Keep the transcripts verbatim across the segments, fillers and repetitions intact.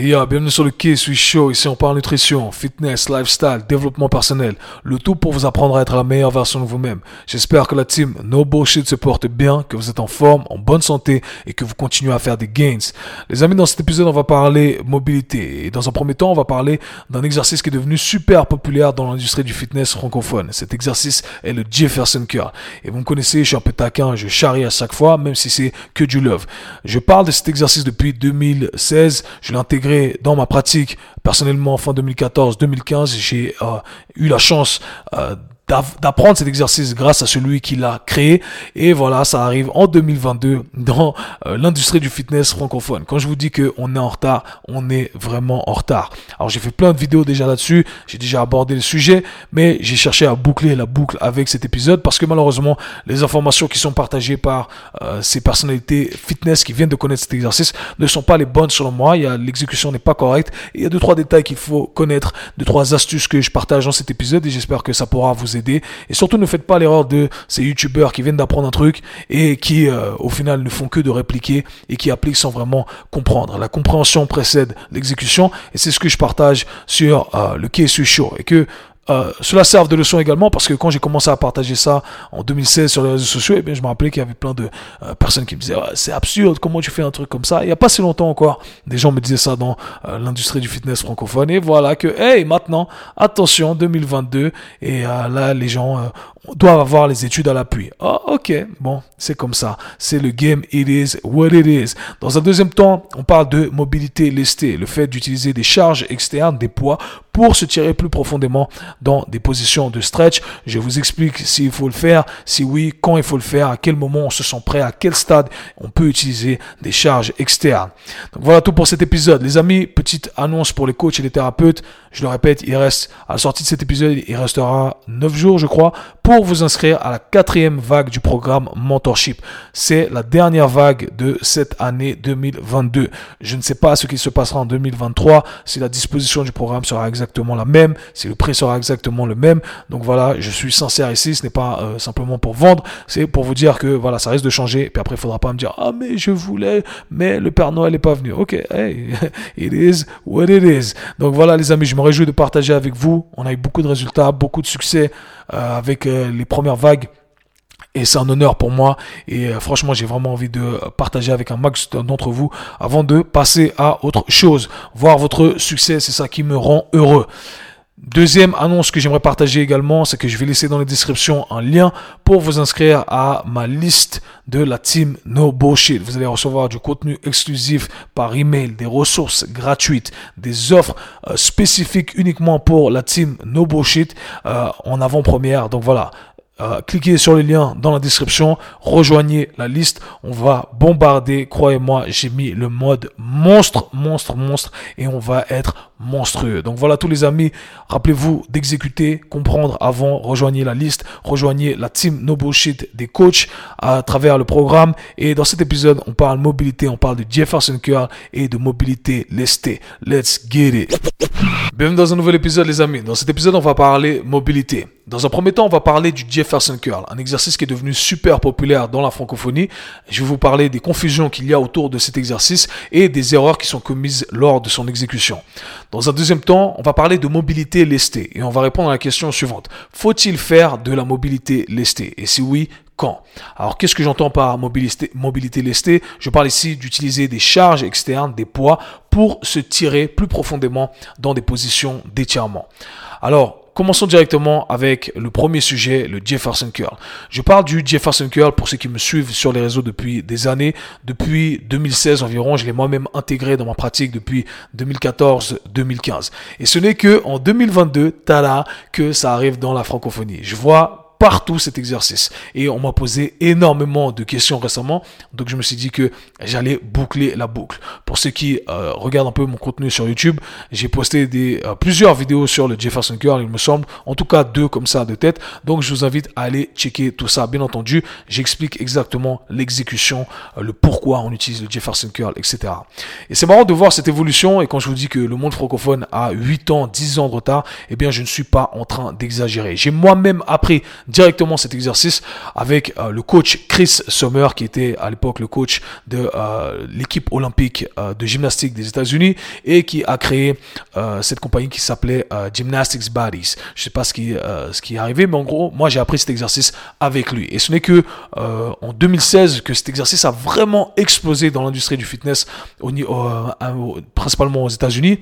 Hey ya, bienvenue sur le K S W Show, ici on parle nutrition, fitness, lifestyle, développement personnel, le tout pour vous apprendre à être la meilleure version de vous-même. J'espère que la team No Bullshit se porte bien, que vous êtes en forme, en bonne santé et que vous continuez à faire des gains. Les amis, dans cet épisode on va parler mobilité et dans un premier temps on va parler d'un exercice qui est devenu super populaire dans l'industrie du fitness francophone. Cet exercice est le Jefferson Curl. Et vous me connaissez, je suis un peu taquin, je charrie à chaque fois même si c'est que du love. Je parle de cet exercice depuis deux mille seize, je l'ai intégré dans ma pratique personnellement fin deux mille quatorze deux mille quinze. J'ai euh, eu la chance euh, d'apprendre cet exercice grâce à celui qui l'a créé, et voilà, ça arrive en deux mille vingt-deux dans euh, l'industrie du fitness francophone. Quand je vous dis que on est en retard, on est vraiment en retard. Alors j'ai fait plein de vidéos déjà là-dessus, j'ai déjà abordé le sujet, mais j'ai cherché à boucler la boucle avec cet épisode parce que malheureusement, les informations qui sont partagées par euh, ces personnalités fitness qui viennent de connaître cet exercice ne sont pas les bonnes selon moi. Il y a l'exécution n'est pas correcte, et il y a deux trois détails qu'il faut connaître, deux trois astuces que je partage dans cet épisode, et j'espère que ça pourra vous aider. Aider. Et surtout, ne faites pas l'erreur de ces youtubeurs qui viennent d'apprendre un truc et qui euh, au final ne font que de répliquer et qui appliquent sans vraiment comprendre. La compréhension précède l'exécution, et c'est ce que je partage sur euh, le K S W Show, et que Euh, cela serve de leçon également, parce que quand j'ai commencé à partager ça en deux mille seize sur les réseaux sociaux, eh bien, je me rappelais qu'il y avait plein de euh, personnes qui me disaient ah, c'est absurde, comment tu fais un truc comme ça. Il n'y a pas si longtemps encore, des gens me disaient ça dans euh, l'industrie du fitness francophone, et voilà que hey, maintenant, attention, deux mille vingt-deux, et euh, là les gens euh, doivent avoir les études à l'appui. Ah oh, ok, bon, c'est comme ça, c'est le game, it is what it is. Dans un deuxième temps, on parle de mobilité lestée, le fait d'utiliser des charges externes, des poids, pour se tirer plus profondément dans des positions de stretch. Je vous explique s'il faut le faire, si oui, quand il faut le faire, à quel moment on se sent prêt, à quel stade on peut utiliser des charges externes. Donc voilà tout pour cet épisode. Les amis, petite annonce pour les coachs et les thérapeutes. Je le répète, il reste, à la sortie de cet épisode, il restera neuf jours, je crois, pour vous inscrire à la quatrième vague du programme Mentorship. C'est la dernière vague de cette année deux mille vingt-deux. Je ne sais pas ce qui se passera en deux mille vingt-trois, si la disposition du programme sera exactement la même, si le prix sera exactement le même. Donc voilà, je suis sincère ici, ce n'est pas euh, simplement pour vendre, c'est pour vous dire que voilà, ça risque de changer. Puis après, il faudra pas me dire ah mais je voulais, mais le Père Noël n'est pas venu. Ok, hey, it is what it is. Donc voilà les amis, je me réjouis de partager avec vous. On a eu beaucoup de résultats, beaucoup de succès euh, avec euh, les premières vagues, et c'est un honneur pour moi, et euh, franchement j'ai vraiment envie de partager avec un max d'entre vous avant de passer à autre chose. Voir votre succès, c'est ça qui me rend heureux. Deuxième annonce que j'aimerais partager également, c'est que je vais laisser dans les descriptions un lien pour vous inscrire à ma liste de la team No Bullshit. Vous allez recevoir du contenu exclusif par email, des ressources gratuites, des offres euh, spécifiques uniquement pour la team No Bullshit euh, en avant-première. Donc voilà. Euh, cliquez sur les liens dans la description, rejoignez la liste, on va bombarder, croyez-moi, j'ai mis le mode monstre, monstre, monstre, et on va être monstrueux. Donc voilà tous les amis, rappelez-vous d'exécuter, comprendre avant, rejoignez la liste, rejoignez la team No Bullshit des coachs à travers le programme. Et dans cet épisode, on parle mobilité, on parle de Jefferson Curl et de mobilité lestée. Let's get it. Bienvenue dans un nouvel épisode les amis. Dans cet épisode, on va parler mobilité. Dans un premier temps, on va parler du Jefferson Curl, un exercice qui est devenu super populaire dans la francophonie. Je vais vous parler des confusions qu'il y a autour de cet exercice et des erreurs qui sont commises lors de son exécution. Dans un deuxième temps, on va parler de mobilité lestée et on va répondre à la question suivante. Faut-il faire de la mobilité lestée? Et si oui, quand? Alors, qu'est-ce que j'entends par mobilité, mobilité lestée? Je parle ici d'utiliser des charges externes, des poids, pour se tirer plus profondément dans des positions d'étirement. Alors, commençons directement avec le premier sujet, le Jefferson Curl. Je parle du Jefferson Curl pour ceux qui me suivent sur les réseaux depuis des années. Depuis deux mille seize environ, je l'ai moi-même intégré dans ma pratique depuis deux mille quatorze deux mille quinze. Et ce n'est que en deux mille vingt-deux, tada, que ça arrive dans la francophonie. Je vois partout cet exercice. Et on m'a posé énormément de questions récemment, donc je me suis dit que j'allais boucler la boucle. Pour ceux qui euh, regardent un peu mon contenu sur YouTube, j'ai posté des, euh, plusieurs vidéos sur le Jefferson Curl, il me semble, en tout cas deux comme ça de tête. Donc je vous invite à aller checker tout ça. Bien entendu, j'explique exactement l'exécution, euh, le pourquoi on utilise le Jefferson Curl, et cetera. Et c'est marrant de voir cette évolution, et quand je vous dis que le monde francophone a huit ans, dix ans de retard, eh bien je ne suis pas en train d'exagérer. J'ai moi-même appris directement cet exercice avec euh, le coach Chris Sommer, qui était à l'époque le coach de euh, l'équipe olympique euh, de gymnastique des États-Unis et qui a créé euh, cette compagnie qui s'appelait euh, Gymnastics Buddies. Je sais pas ce qui euh, ce qui est arrivé, mais en gros, moi j'ai appris cet exercice avec lui. Et ce n'est que euh, en deux mille seize que cet exercice a vraiment explosé dans l'industrie du fitness, au, euh, principalement aux États-Unis,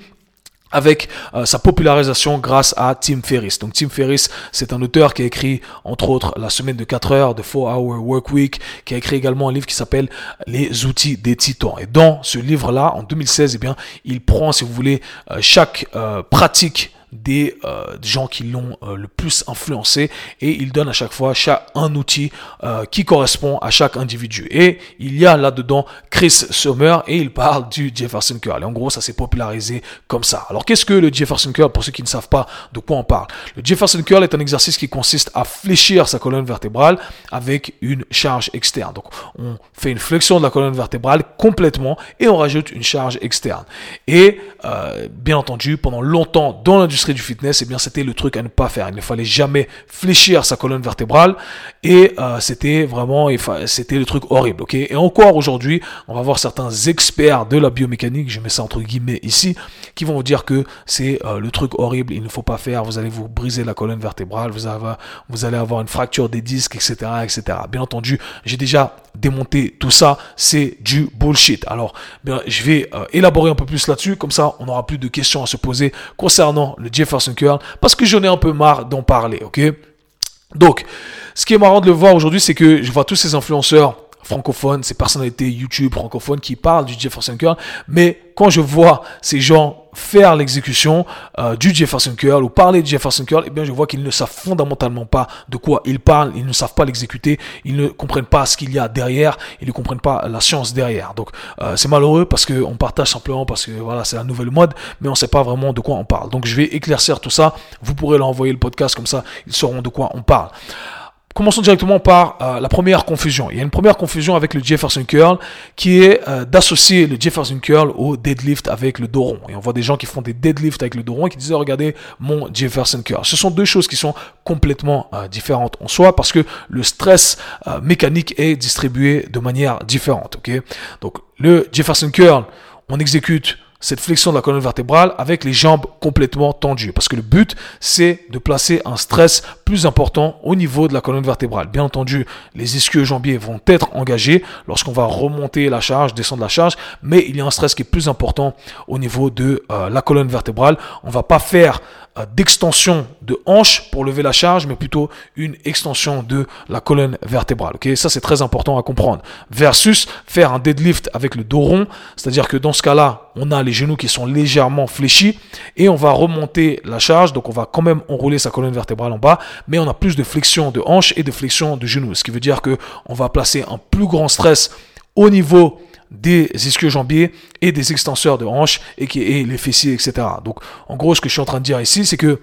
avec euh, sa popularisation grâce à Tim Ferriss. Donc Tim Ferriss, c'est un auteur qui a écrit, entre autres, La semaine de quatre heures, The four hour work week, qui a écrit également un livre qui s'appelle Les outils des titans. Et dans ce livre-là, en deux mille seize, eh bien, il prend, si vous voulez, euh, chaque euh, pratique des euh, gens qui l'ont euh, le plus influencé, et il donne à chaque fois chaque, un outil euh, qui correspond à chaque individu. Et il y a là-dedans Chris Sommer, et il parle du Jefferson Curl. Et en gros, ça s'est popularisé comme ça. Alors, qu'est-ce que le Jefferson Curl, pour ceux qui ne savent pas de quoi on parle? Le Jefferson Curl est un exercice qui consiste à fléchir sa colonne vertébrale avec une charge externe. Donc, on fait une flexion de la colonne vertébrale complètement, et on rajoute une charge externe. Et, euh, bien entendu, pendant longtemps, dans l'industrie du fitness, et eh bien c'était le truc à ne pas faire. Il ne fallait jamais fléchir sa colonne vertébrale, et euh, c'était vraiment, c'était le truc horrible, ok. Et encore aujourd'hui, on va voir certains experts de la biomécanique, je mets ça entre guillemets ici, qui vont vous dire que c'est euh, le truc horrible, il ne faut pas faire, vous allez vous briser la colonne vertébrale, vous avez, vous allez avoir une fracture des disques, et cetera, et cetera. Bien entendu, j'ai déjà démonté tout ça, c'est du bullshit. Alors, bien, je vais euh, élaborer un peu plus là-dessus, comme ça, on n'aura plus de questions à se poser concernant le Jefferson Curl, parce que j'en ai un peu marre d'en parler, ok? Donc, ce qui est marrant de le voir aujourd'hui, c'est que je vois tous ces influenceurs francophones, ces personnalités YouTube francophones qui parlent du Jefferson Curl, mais quand je vois ces gens faire l'exécution euh, du Jefferson Curl ou parler du Jefferson Curl, eh bien je vois qu'ils ne savent fondamentalement pas de quoi ils parlent, ils ne savent pas l'exécuter, ils ne comprennent pas ce qu'il y a derrière, ils ne comprennent pas la science derrière. Donc euh, c'est malheureux parce que on partage simplement parce que voilà, c'est la nouvelle mode, mais on sait pas vraiment de quoi on parle. Donc je vais éclaircir tout ça, vous pourrez leur envoyer le podcast, comme ça ils sauront de quoi on parle. Commençons directement par euh, la première confusion. Il y a une première confusion avec le Jefferson Curl qui est euh, d'associer le Jefferson Curl au deadlift avec le dos rond. Et on voit des gens qui font des deadlifts avec le dos rond et qui disent oh, regardez mon Jefferson Curl. Ce sont deux choses qui sont complètement euh, différentes en soi parce que le stress euh, mécanique est distribué de manière différente. Okay, donc le Jefferson Curl, on exécute cette flexion de la colonne vertébrale avec les jambes complètement tendues. Parce que le but, c'est de placer un stress plus important au niveau de la colonne vertébrale. Bien entendu, les ischio-jambiers vont être engagés lorsqu'on va remonter la charge, descendre la charge, mais il y a un stress qui est plus important au niveau de euh, la colonne vertébrale. On va pas faire euh, d'extension de hanche pour lever la charge, mais plutôt une extension de la colonne vertébrale. Ok, ça, c'est très important à comprendre. Versus faire un deadlift avec le dos rond, c'est-à-dire que dans ce cas-là, on a les genoux qui sont légèrement fléchis et on va remonter la charge, donc on va quand même enrouler sa colonne vertébrale en bas, mais on a plus de flexion de hanche et de flexion de genou, ce qui veut dire que on va placer un plus grand stress au niveau des ischio-jambiers et des extenseurs de hanche et qui est les fessiers, et cetera. Donc en gros, ce que je suis en train de dire ici, c'est que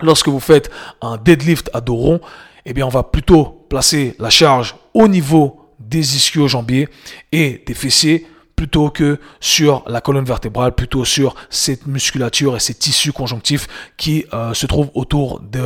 lorsque vous faites un deadlift à dos rond, eh bien on va plutôt placer la charge au niveau des ischio-jambiers et des fessiers, plutôt que sur la colonne vertébrale, plutôt sur cette musculature et ces tissus conjonctifs qui euh, se trouvent autour de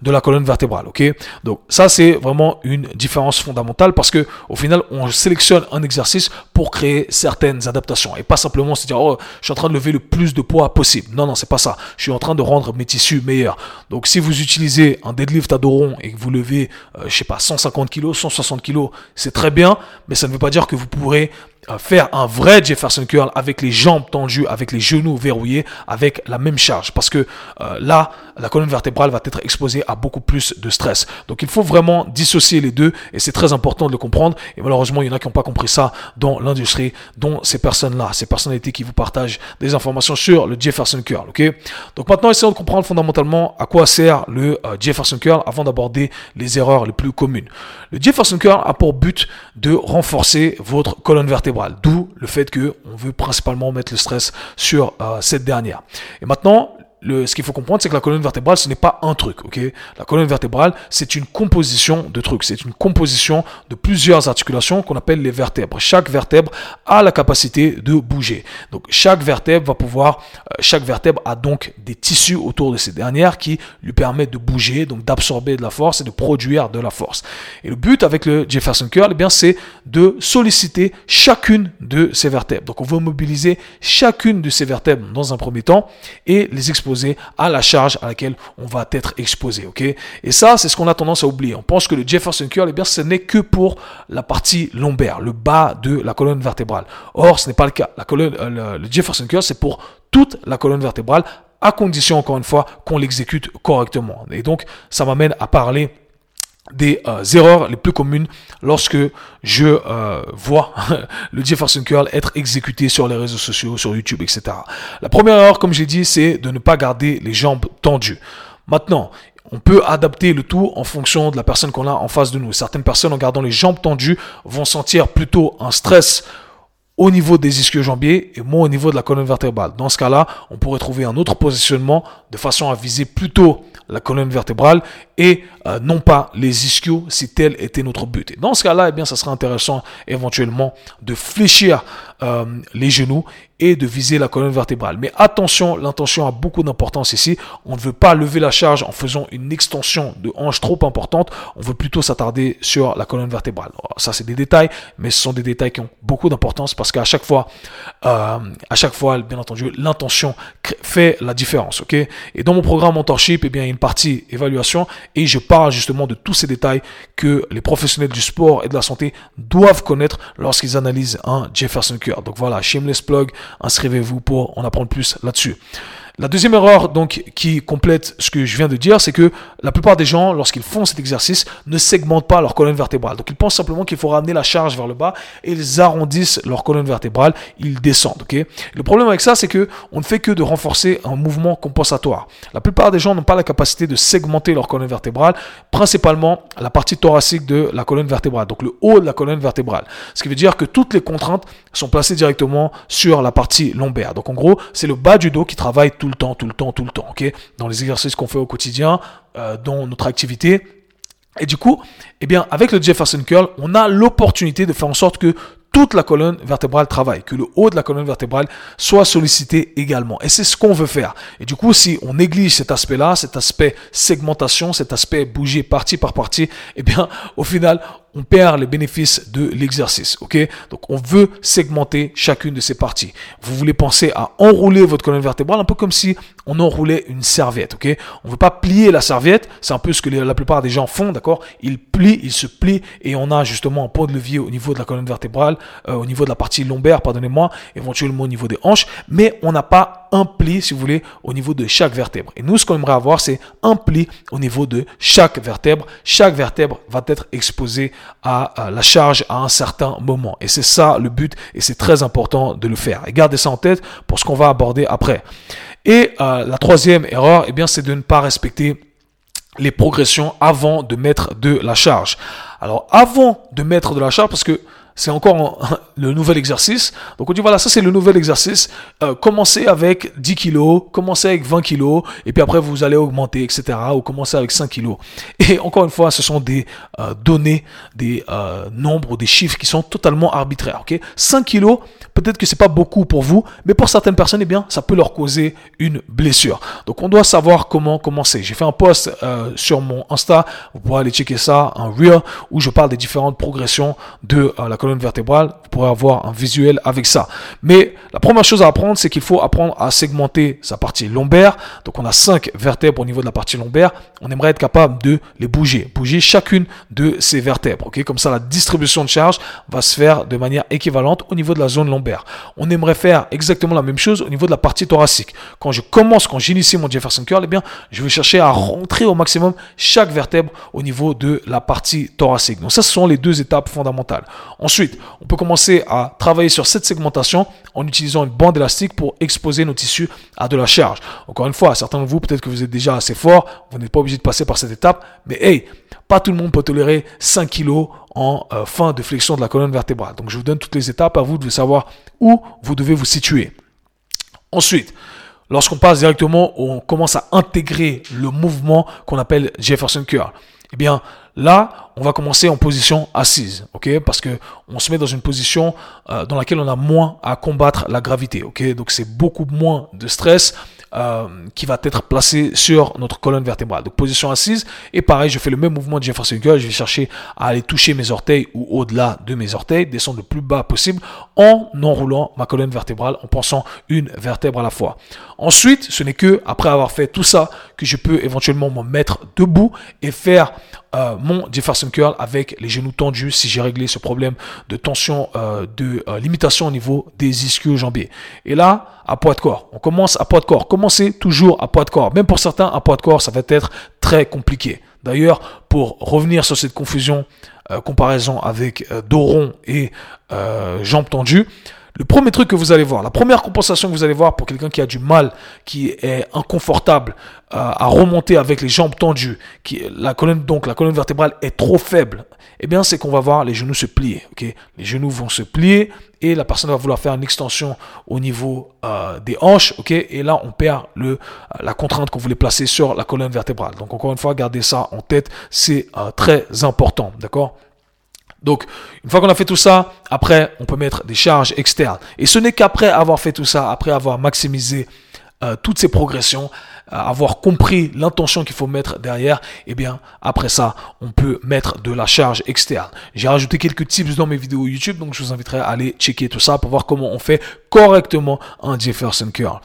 de la colonne vertébrale, ok? Donc ça, c'est vraiment une différence fondamentale parce que au final, on sélectionne un exercice pour créer certaines adaptations et pas simplement se dire oh, je suis en train de lever le plus de poids possible. Non non, c'est pas ça. Je suis en train de rendre mes tissus meilleurs. Donc si vous utilisez un deadlift à dos rond et que vous levez euh, je sais pas cent cinquante kilos, cent soixante kilos, c'est très bien, mais ça ne veut pas dire que vous pourrez faire un vrai Jefferson Curl avec les jambes tendues, avec les genoux verrouillés, avec la même charge. Parce que euh, là, la colonne vertébrale va être exposée à beaucoup plus de stress. Donc il faut vraiment dissocier les deux et c'est très important de le comprendre. Et malheureusement, il y en a qui n'ont pas compris ça dans l'industrie, dont ces personnes-là, ces personnalités qui vous partagent des informations sur le Jefferson Curl. Ok. Donc maintenant, essayons de comprendre fondamentalement à quoi sert le euh, Jefferson Curl avant d'aborder les erreurs les plus communes. Le Jefferson Curl a pour but de renforcer votre colonne vertébrale, d'où le fait que on veut principalement mettre le stress sur euh, cette dernière. Et maintenant, Le, ce qu'il faut comprendre, c'est que la colonne vertébrale, ce n'est pas un truc, ok? La colonne vertébrale, c'est une composition de trucs. C'est une composition de plusieurs articulations qu'on appelle les vertèbres. Chaque vertèbre a la capacité de bouger. Donc, chaque vertèbre va pouvoir, euh, chaque vertèbre a donc des tissus autour de ces dernières qui lui permettent de bouger, donc d'absorber de la force et de produire de la force. Et le but avec le Jefferson Curl, eh bien, c'est de solliciter chacune de ces vertèbres. Donc, on veut mobiliser chacune de ces vertèbres dans un premier temps et les exposer à la charge à laquelle on va être exposé, ok? Et ça, c'est ce qu'on a tendance à oublier. On pense que le Jefferson Curl, eh bien, ce n'est que pour la partie lombaire, le bas de la colonne vertébrale. Or, ce n'est pas le cas. La colonne, euh, le Jefferson Curl, c'est pour toute la colonne vertébrale, à condition, encore une fois, qu'on l'exécute correctement. Et donc, ça m'amène à parler des euh, erreurs les plus communes lorsque je euh, vois le Jefferson Curl être exécuté sur les réseaux sociaux, sur YouTube, et cetera. La première erreur, comme j'ai dit, c'est de ne pas garder les jambes tendues. Maintenant, on peut adapter le tout en fonction de la personne qu'on a en face de nous. Certaines personnes, en gardant les jambes tendues, vont sentir plutôt un stress au niveau des ischio-jambiers et moins au niveau de la colonne vertébrale. Dans ce cas-là, on pourrait trouver un autre positionnement de façon à viser plutôt la colonne vertébrale et euh, non pas les ischios si tel était notre but. Et dans ce cas-là, eh bien, ça serait intéressant éventuellement de fléchir euh, les genoux et de viser la colonne vertébrale. Mais attention, l'intention a beaucoup d'importance ici. On ne veut pas lever la charge en faisant une extension de hanche trop importante. On veut plutôt s'attarder sur la colonne vertébrale. Alors, ça, c'est des détails, mais ce sont des détails qui ont beaucoup d'importance parce qu'à chaque fois, euh, à chaque fois, bien entendu, l'intention fait la différence. Ok. Et dans mon programme Mentorship, eh bien, il y a une partie évaluation et je parle justement de tous ces détails que les professionnels du sport et de la santé doivent connaître lorsqu'ils analysent un Jefferson Curl. Donc voilà, shameless plug. Inscrivez-vous pour en apprendre plus là-dessus. La deuxième erreur donc qui complète ce que je viens de dire, c'est que la plupart des gens, lorsqu'ils font cet exercice, ne segmentent pas leur colonne vertébrale. Donc ils pensent simplement qu'il faut ramener la charge vers le bas et ils arrondissent leur colonne vertébrale, ils descendent. Ok. Le problème avec ça, c'est que on ne fait que de renforcer un mouvement compensatoire. La plupart des gens n'ont pas la capacité de segmenter leur colonne vertébrale, principalement la partie thoracique de la colonne vertébrale, donc le haut de la colonne vertébrale. Ce qui veut dire que toutes les contraintes sont placées directement sur la partie lombaire. Donc en gros, c'est le bas du dos qui travaille tout le temps, tout le temps, tout le temps, ok, dans les exercices qu'on fait au quotidien, euh, dans notre activité. Et du coup, eh bien, avec le Jefferson Curl, on a l'opportunité de faire en sorte que toute la colonne vertébrale travaille, que le haut de la colonne vertébrale soit sollicité également. Et c'est ce qu'on veut faire. Et du coup, si on néglige cet aspect-là, cet aspect segmentation, cet aspect bouger partie par partie, eh bien, au final, on perd les bénéfices de l'exercice. Ok? Donc, on veut segmenter chacune de ces parties. Vous voulez penser à enrouler votre colonne vertébrale un peu comme si on enroulait une serviette. Ok? On veut pas plier la serviette. C'est un peu ce que la plupart des gens font, d'accord? Ils plient, ils se plient et on a justement un point de levier au niveau de la colonne vertébrale, euh, au niveau de la partie lombaire, pardonnez-moi, éventuellement au niveau des hanches, mais on n'a pas un pli, si vous voulez, au niveau de chaque vertèbre. Et nous, ce qu'on aimerait avoir, c'est un pli au niveau de chaque vertèbre. Chaque vertèbre va être exposée à, à la charge à un certain moment. Et c'est ça le but et c'est très important de le faire. Et gardez ça en tête pour ce qu'on va aborder après. Et euh, la troisième erreur, eh bien, c'est de ne pas respecter les progressions avant de mettre de la charge. Alors, avant de mettre de la charge, parce que c'est encore un, le nouvel exercice. Donc on dit voilà, ça c'est le nouvel exercice. Euh, commencez avec dix kilos, commencez avec vingt kilos, et puis après vous allez augmenter, et cetera. Ou commencez avec cinq kilos. Et encore une fois, ce sont des euh, données, des euh, nombres ou des chiffres qui sont totalement arbitraires. Ok, cinq kilos, peut-être que c'est pas beaucoup pour vous, mais pour certaines personnes, eh bien, ça peut leur causer une blessure. Donc on doit savoir comment commencer. J'ai fait un post euh, sur mon Insta, vous pouvez aller checker ça, un reel où je parle des différentes progressions de euh, la colonne vertébrale, vous pourrez avoir un visuel avec ça. Mais la première chose à apprendre, c'est qu'il faut apprendre à segmenter sa partie lombaire. Donc on a cinq vertèbres au niveau de la partie lombaire. On aimerait être capable de les bouger, bouger chacune de ces vertèbres. Ok, comme ça, la distribution de charge va se faire de manière équivalente au niveau de la zone lombaire. On aimerait faire exactement la même chose au niveau de la partie thoracique. Quand je commence, quand j'initie mon Jefferson Curl, eh bien, je vais chercher à rentrer au maximum chaque vertèbre au niveau de la partie thoracique. Donc ça, ce sont les deux étapes fondamentales. Ensuite, on peut commencer à travailler sur cette segmentation en utilisant une bande élastique pour exposer nos tissus à de la charge. Encore une fois, certains de vous, peut-être que vous êtes déjà assez fort, vous n'êtes pas obligé de passer par cette étape, mais hey, pas tout le monde peut tolérer cinq kilos en euh, fin de flexion de la colonne vertébrale. Donc je vous donne toutes les étapes, à vous de savoir où vous devez vous situer. Ensuite, lorsqu'on passe directement, on commence à intégrer le mouvement qu'on appelle Jefferson Curl. Eh bien, là, on va commencer en position assise, ok, parce que on se met dans une position euh, dans laquelle on a moins à combattre la gravité, ok. Donc c'est beaucoup moins de stress euh, qui va être placé sur notre colonne vertébrale. Donc position assise, et pareil, je fais le même mouvement de Jefferson Curl, je vais chercher à aller toucher mes orteils ou au-delà de mes orteils, descendre le plus bas possible en enroulant ma colonne vertébrale, en pensant une vertèbre à la fois. Ensuite, ce n'est que après avoir fait tout ça que je peux éventuellement me mettre debout et faire Euh, mon Jefferson Curl avec les genoux tendus si j'ai réglé ce problème de tension, euh, de euh, limitation au niveau des ischio-jambiers. Et là, à poids de corps, on commence à poids de corps. Commencez toujours à poids de corps. Même pour certains, à poids de corps, ça va être très compliqué. D'ailleurs, pour revenir sur cette confusion, euh, comparaison avec euh, dos rond et euh, jambes tendues, le premier truc que vous allez voir, la première compensation que vous allez voir pour quelqu'un qui a du mal, qui est inconfortable euh, à remonter avec les jambes tendues, qui la colonne donc la colonne vertébrale est trop faible, eh bien c'est qu'on va voir les genoux se plier. Ok, les genoux vont se plier et la personne va vouloir faire une extension au niveau euh, des hanches. Ok, et là on perd le la contrainte qu'on voulait placer sur la colonne vertébrale. Donc encore une fois, gardez ça en tête, c'est euh, très important, d'accord. Donc, une fois qu'on a fait tout ça, après, on peut mettre des charges externes. Et ce n'est qu'après avoir fait tout ça, après avoir maximisé euh, toutes ces progressions, euh, avoir compris l'intention qu'il faut mettre derrière, eh bien, après ça, on peut mettre de la charge externe. J'ai rajouté quelques tips dans mes vidéos YouTube, donc je vous inviterai à aller checker tout ça pour voir comment on fait correctement un Jefferson Curl.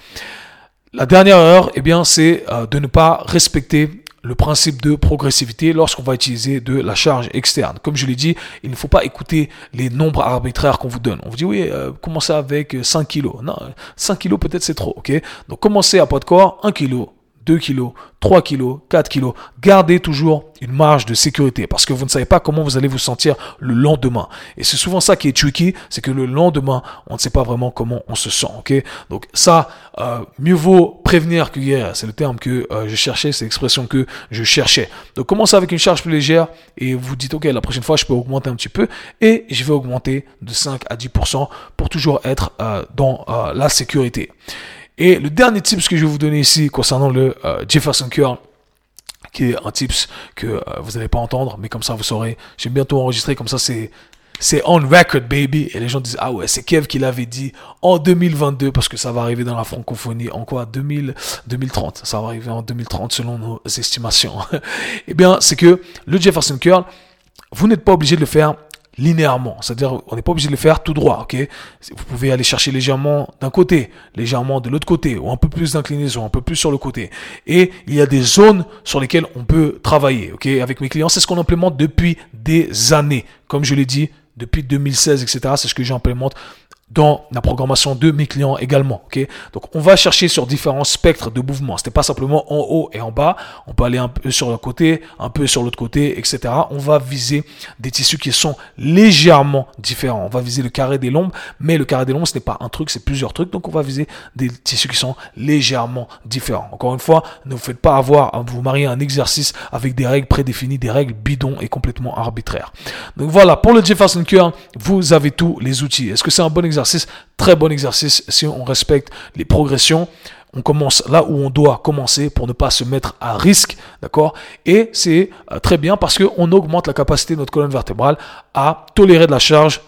La dernière erreur, eh bien, c'est euh, de ne pas respecter le principe de progressivité lorsqu'on va utiliser de la charge externe. Comme je l'ai dit, il ne faut pas écouter les nombres arbitraires qu'on vous donne. On vous dit oui, euh, commencez avec cinq kilos. Non, cinq kilos peut-être c'est trop, ok? Donc commencez à poids de corps, un kilo, deux kilos, trois kilos, quatre kilos. Gardez toujours une marge de sécurité parce que vous ne savez pas comment vous allez vous sentir le lendemain. Et c'est souvent ça qui est tricky, c'est que le lendemain, on ne sait pas vraiment comment on se sent. Ok, donc ça, euh, mieux vaut prévenir que guérir. C'est le terme que euh, je cherchais, c'est l'expression que je cherchais. Donc commencez avec une charge plus légère et vous dites ok, la prochaine fois, je peux augmenter un petit peu et je vais augmenter de cinq à dix pour cent pour toujours être euh, dans euh, la sécurité. Et le dernier tips que je vais vous donner ici concernant le euh, Jefferson Curl, qui est un tips que euh, vous n'allez pas entendre, mais comme ça vous saurez, j'ai bientôt enregistré, comme ça c'est c'est on record baby, et les gens disent ah ouais, c'est Kev qui l'avait dit en deux mille vingt-deux, parce que ça va arriver dans la francophonie en quoi deux mille, deux mille trente, ça va arriver en deux mille trente selon nos estimations. Eh bien, c'est que le Jefferson Curl, vous n'êtes pas obligé de le faire linéairement, c'est-à-dire on n'est pas obligé de le faire tout droit, ok. Vous pouvez aller chercher légèrement d'un côté, légèrement de l'autre côté, ou un peu plus d'inclinaison, un peu plus sur le côté. Et il y a des zones sur lesquelles on peut travailler, ok. Avec mes clients, c'est ce qu'on implémente depuis des années, comme je l'ai dit, depuis deux mille seize, et cetera. C'est ce que j'implémente dans la programmation de mes clients également, ok. Donc on va chercher sur différents spectres de mouvements. C'était pas simplement en haut et en bas. On peut aller un peu sur le côté, un peu sur l'autre côté, et cetera. On va viser des tissus qui sont légèrement différents. On va viser le carré des lombes, mais le carré des lombes, ce n'est pas un truc, c'est plusieurs trucs. Donc on va viser des tissus qui sont légèrement différents. Encore une fois, ne vous faites pas avoir à vous marier à un exercice avec des règles prédéfinies, des règles bidons et complètement arbitraires. Donc voilà, pour le Jefferson Curl, vous avez tous les outils. Est-ce que c'est un bon exercice? Très bon exercice si on respecte les progressions. On commence là où on doit commencer pour ne pas se mettre à risque, d'accord? Et c'est très bien parce qu'on augmente la capacité de notre colonne vertébrale à tolérer de la charge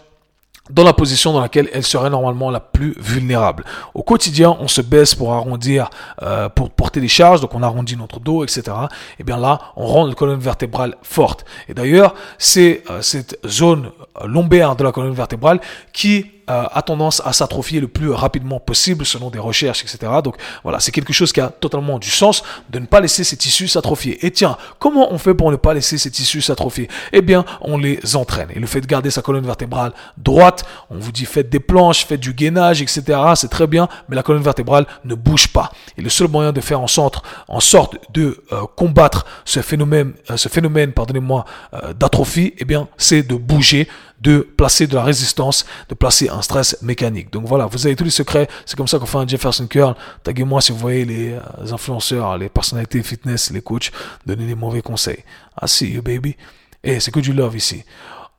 dans la position dans laquelle elle serait normalement la plus vulnérable. Au quotidien, on se baisse pour arrondir, euh, pour porter des charges, donc on arrondit notre dos, et cetera. Et bien là, on rend notre colonne vertébrale forte. Et d'ailleurs, c'est euh, cette zone lombaire de la colonne vertébrale qui a tendance à s'atrophier le plus rapidement possible selon des recherches, et cetera. Donc voilà, c'est quelque chose qui a totalement du sens de ne pas laisser ces tissus s'atrophier. Et tiens, comment on fait pour ne pas laisser ces tissus s'atrophier? Eh bien, on les entraîne. Et le fait de garder sa colonne vertébrale droite, on vous dit faites des planches, faites du gainage, et cetera. C'est très bien, mais la colonne vertébrale ne bouge pas. Et le seul moyen de faire en sorte, en sorte de euh, combattre ce phénomène, euh, ce phénomène, pardonnez-moi, euh, d'atrophie, eh bien, c'est de bouger, de placer de la résistance, de placer un stress mécanique. Donc voilà, vous avez tous les secrets. C'est comme ça qu'on fait un Jefferson Curl. Taguez-moi si vous voyez les influenceurs, les personnalités fitness, les coachs donner des mauvais conseils. I see you, baby. Et c'est que du love ici.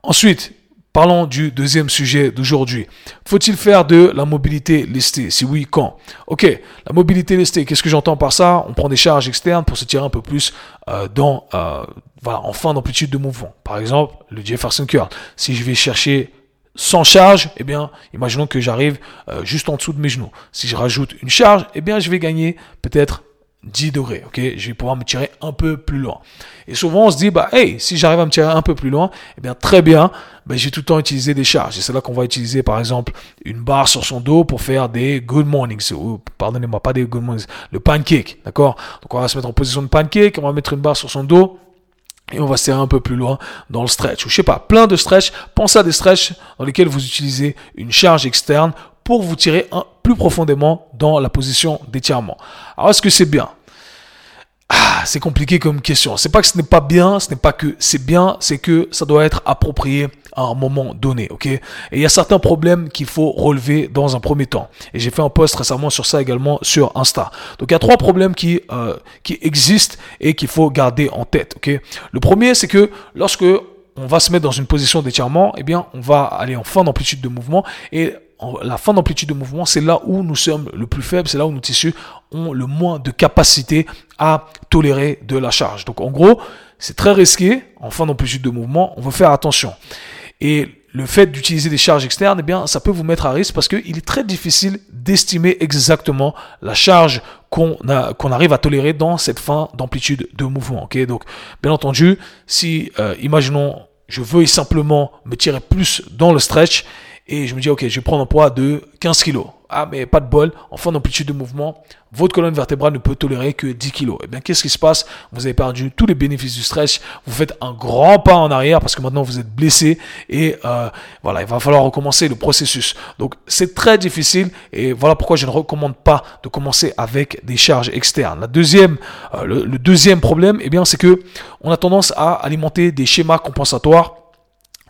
Ensuite, parlons du deuxième sujet d'aujourd'hui. Faut-il faire de la mobilité lestée? Si oui, quand? Ok, la mobilité lestée, qu'est-ce que j'entends par ça? On prend des charges externes pour se tirer un peu plus euh, dans, euh, voilà, en fin d'amplitude de mouvement. Par exemple, le Jefferson Curl. Si je vais chercher sans charge, eh bien, imaginons que j'arrive euh, juste en dessous de mes genoux. Si je rajoute une charge, eh bien, je vais gagner peut-être dix degrés, ok? Je vais pouvoir me tirer un peu plus loin. Et souvent, on se dit, bah, hey, si j'arrive à me tirer un peu plus loin, eh bien, très bien, ben, j'ai tout le temps utilisé des charges. Et c'est là qu'on va utiliser, par exemple, une barre sur son dos pour faire des good mornings, ou, pardonnez-moi, pas des good mornings, le pancake, d'accord? Donc, on va se mettre en position de pancake, on va mettre une barre sur son dos, et on va serrer un peu plus loin dans le stretch. Ou je sais pas, plein de stretch. Pensez à des stretch dans lesquels vous utilisez une charge externe pour vous tirer un, plus profondément dans la position d'étirement. Alors, est-ce que c'est bien? Ah, c'est compliqué comme question. C'est pas que ce n'est pas bien, ce n'est pas que c'est bien, c'est que ça doit être approprié à un moment donné, ok? Et il y a certains problèmes qu'il faut relever dans un premier temps. Et j'ai fait un post récemment sur ça également sur Insta. Donc il y a trois problèmes qui euh, qui existent et qu'il faut garder en tête, ok? Le premier, c'est que lorsque on va se mettre dans une position d'étirement, eh bien on va aller en fin d'amplitude de mouvement et la fin d'amplitude de mouvement, c'est là où nous sommes le plus faibles, c'est là où nos tissus ont le moins de capacité à tolérer de la charge. Donc en gros, c'est très risqué, en fin d'amplitude de mouvement, on veut faire attention. Et le fait d'utiliser des charges externes, eh bien, ça peut vous mettre à risque parce qu'il est très difficile d'estimer exactement la charge qu'on a, qu'on arrive à tolérer dans cette fin d'amplitude de mouvement. Okay, donc, bien entendu, si, euh, imaginons, je veux simplement me tirer plus dans le stretch, et je me dis, ok, je vais prendre un poids de quinze kilos. Ah, mais pas de bol. En fin d'amplitude de mouvement, votre colonne vertébrale ne peut tolérer que dix kilos. Eh bien, qu'est-ce qui se passe? Vous avez perdu tous les bénéfices du stretch. Vous faites un grand pas en arrière parce que maintenant vous êtes blessé et euh, voilà, il va falloir recommencer le processus. Donc, c'est très difficile et voilà pourquoi je ne recommande pas de commencer avec des charges externes. La deuxième, euh, le, le deuxième problème, eh bien, c'est que on a tendance à alimenter des schémas compensatoires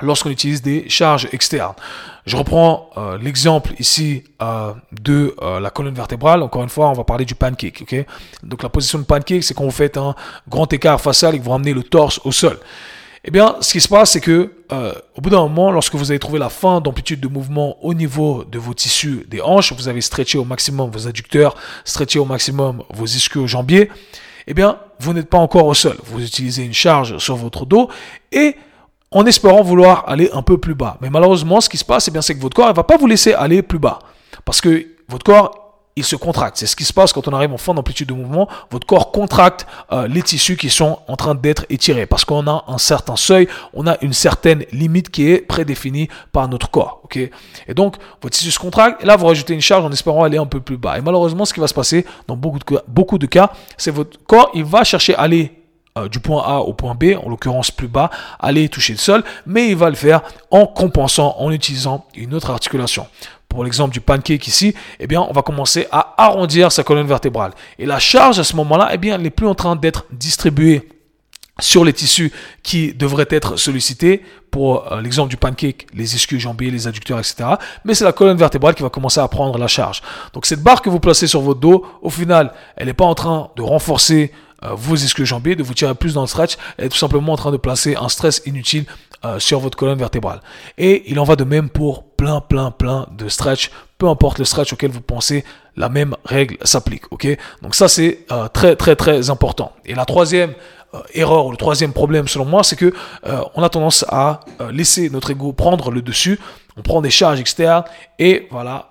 lorsqu'on utilise des charges externes. Je reprends euh, l'exemple ici euh, de euh, la colonne vertébrale. Encore une fois, on va parler du pancake. Okay, donc la position de pancake, c'est quand vous faites un grand écart facial et que vous ramenez le torse au sol. Eh bien, ce qui se passe, c'est que euh, au bout d'un moment, lorsque vous avez trouvé la fin d'amplitude de mouvement au niveau de vos tissus des hanches, vous avez stretché au maximum vos adducteurs, stretché au maximum vos ischio-jambiers, eh bien, vous n'êtes pas encore au sol. Vous utilisez une charge sur votre dos et en espérant vouloir aller un peu plus bas. Mais malheureusement, ce qui se passe, eh bien, c'est que votre corps ne va pas vous laisser aller plus bas. Parce que votre corps, il se contracte. C'est ce qui se passe quand on arrive en fin d'amplitude de mouvement. Votre corps contracte euh, les tissus qui sont en train d'être étirés. Parce qu'on a un certain seuil, on a une certaine limite qui est prédéfinie par notre corps. Okay, et donc, votre tissu se contracte. Et là, vous rajoutez une charge en espérant aller un peu plus bas. Et malheureusement, ce qui va se passer dans beaucoup de cas, beaucoup de cas c'est votre corps, il va chercher à aller Euh, du point A au point B, en l'occurrence plus bas, aller toucher le sol, mais il va le faire en compensant, en utilisant une autre articulation. Pour l'exemple du pancake ici, eh bien, on va commencer à arrondir sa colonne vertébrale. Et la charge à ce moment-là, eh bien, elle n'est plus en train d'être distribuée sur les tissus qui devraient être sollicités, pour euh, l'exemple du pancake, les ischio-jambiers, les adducteurs, et cetera. Mais c'est la colonne vertébrale qui va commencer à prendre la charge. Donc cette barre que vous placez sur votre dos, au final, elle n'est pas en train de renforcer vos ischio-jambiers, de vous tirer plus dans le stretch, et tout simplement en train de placer un stress inutile euh, sur votre colonne vertébrale. Et il en va de même pour plein, plein, plein de stretch. Peu importe le stretch auquel vous pensez, la même règle s'applique. Ok, donc ça, c'est euh, très, très, très important. Et la troisième euh, erreur, ou le troisième problème selon moi, c'est que euh, on a tendance à euh, laisser notre ego prendre le dessus, on prend des charges externes et voilà,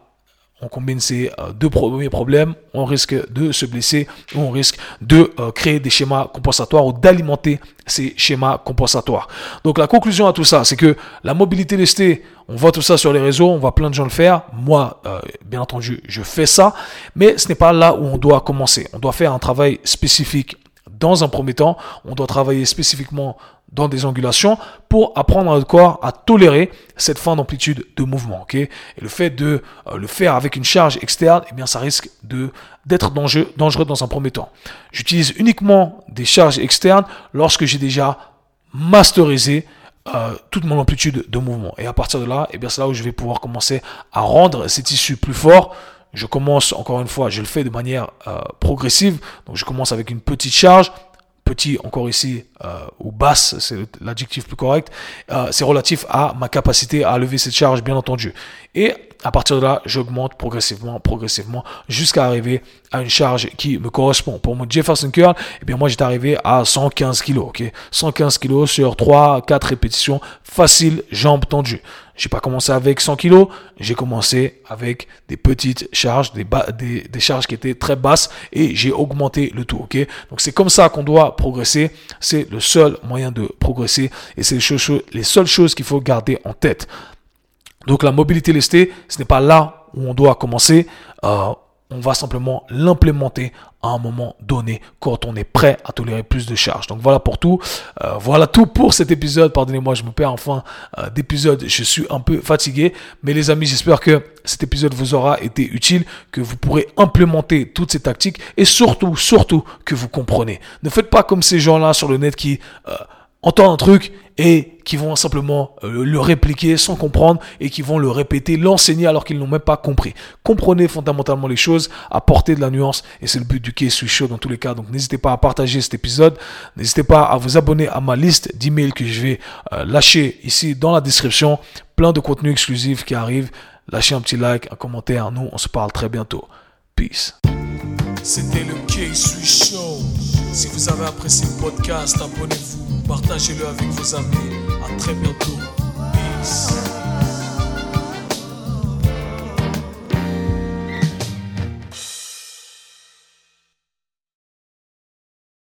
on combine ces euh, deux premiers problèmes, on risque de se blesser ou on risque de euh, créer des schémas compensatoires ou d'alimenter ces schémas compensatoires. Donc la conclusion à tout ça, c'est que la mobilité lestée, on voit tout ça sur les réseaux, on voit plein de gens le faire. Moi, euh, bien entendu, je fais ça, mais ce n'est pas là où on doit commencer. On doit faire un travail spécifique dans un premier temps. On doit travailler spécifiquement dans des angulations pour apprendre à notre corps à tolérer cette fin d'amplitude de mouvement. Okay, et le fait de euh, le faire avec une charge externe, eh bien, ça risque de, d'être dangereux, dangereux dans un premier temps. J'utilise uniquement des charges externes lorsque j'ai déjà masterisé Euh, toute mon amplitude de mouvement. Et à partir de là, eh bien, c'est là où je vais pouvoir commencer à rendre ces tissus plus forts. Je commence, encore une fois, je le fais de manière euh, progressive. Donc, je commence avec une petite charge. Petit, encore ici, euh, ou basse, c'est l'adjectif plus correct. Euh, c'est relatif à ma capacité à lever cette charge, bien entendu. Et à partir de là, j'augmente progressivement, progressivement, jusqu'à arriver à une charge qui me correspond. Pour mon Jefferson Curl, eh bien, moi, j'étais arrivé à cent quinze kilos, ok? cent quinze kilos sur trois, quatre répétitions faciles, jambes tendues. J'ai pas commencé avec cent kilos, j'ai commencé avec des petites charges, des, ba- des, des charges qui étaient très basses et j'ai augmenté le tout, ok? Donc, c'est comme ça qu'on doit progresser. C'est le seul moyen de progresser et c'est les, choses, les seules choses qu'il faut garder en tête. Donc la mobilité lestée, ce n'est pas là où on doit commencer, euh, on va simplement l'implémenter à un moment donné quand on est prêt à tolérer plus de charges. Donc voilà pour tout, euh, voilà tout pour cet épisode, pardonnez-moi je me perds en fin euh, d'épisode, je suis un peu fatigué, mais les amis j'espère que cet épisode vous aura été utile, que vous pourrez implémenter toutes ces tactiques et surtout, surtout que vous comprenez. Ne faites pas comme ces gens-là sur le net qui euh, entendent un truc et qui vont simplement le répliquer sans comprendre et qui vont le répéter, l'enseigner alors qu'ils n'ont même pas compris. Comprenez fondamentalement les choses, apportez de la nuance et c'est le but du K S W Show dans tous les cas. Donc n'hésitez pas à partager cet épisode, n'hésitez pas à vous abonner à ma liste d'emails que je vais euh, lâcher ici dans la description. Plein de contenus exclusifs qui arrivent. Lâchez un petit like, un commentaire. Nous, on se parle très bientôt. Peace. C'était le K S W Show. Si vous avez apprécié le podcast, abonnez-vous. Partagez-le avec vos amis. À très bientôt. Peace.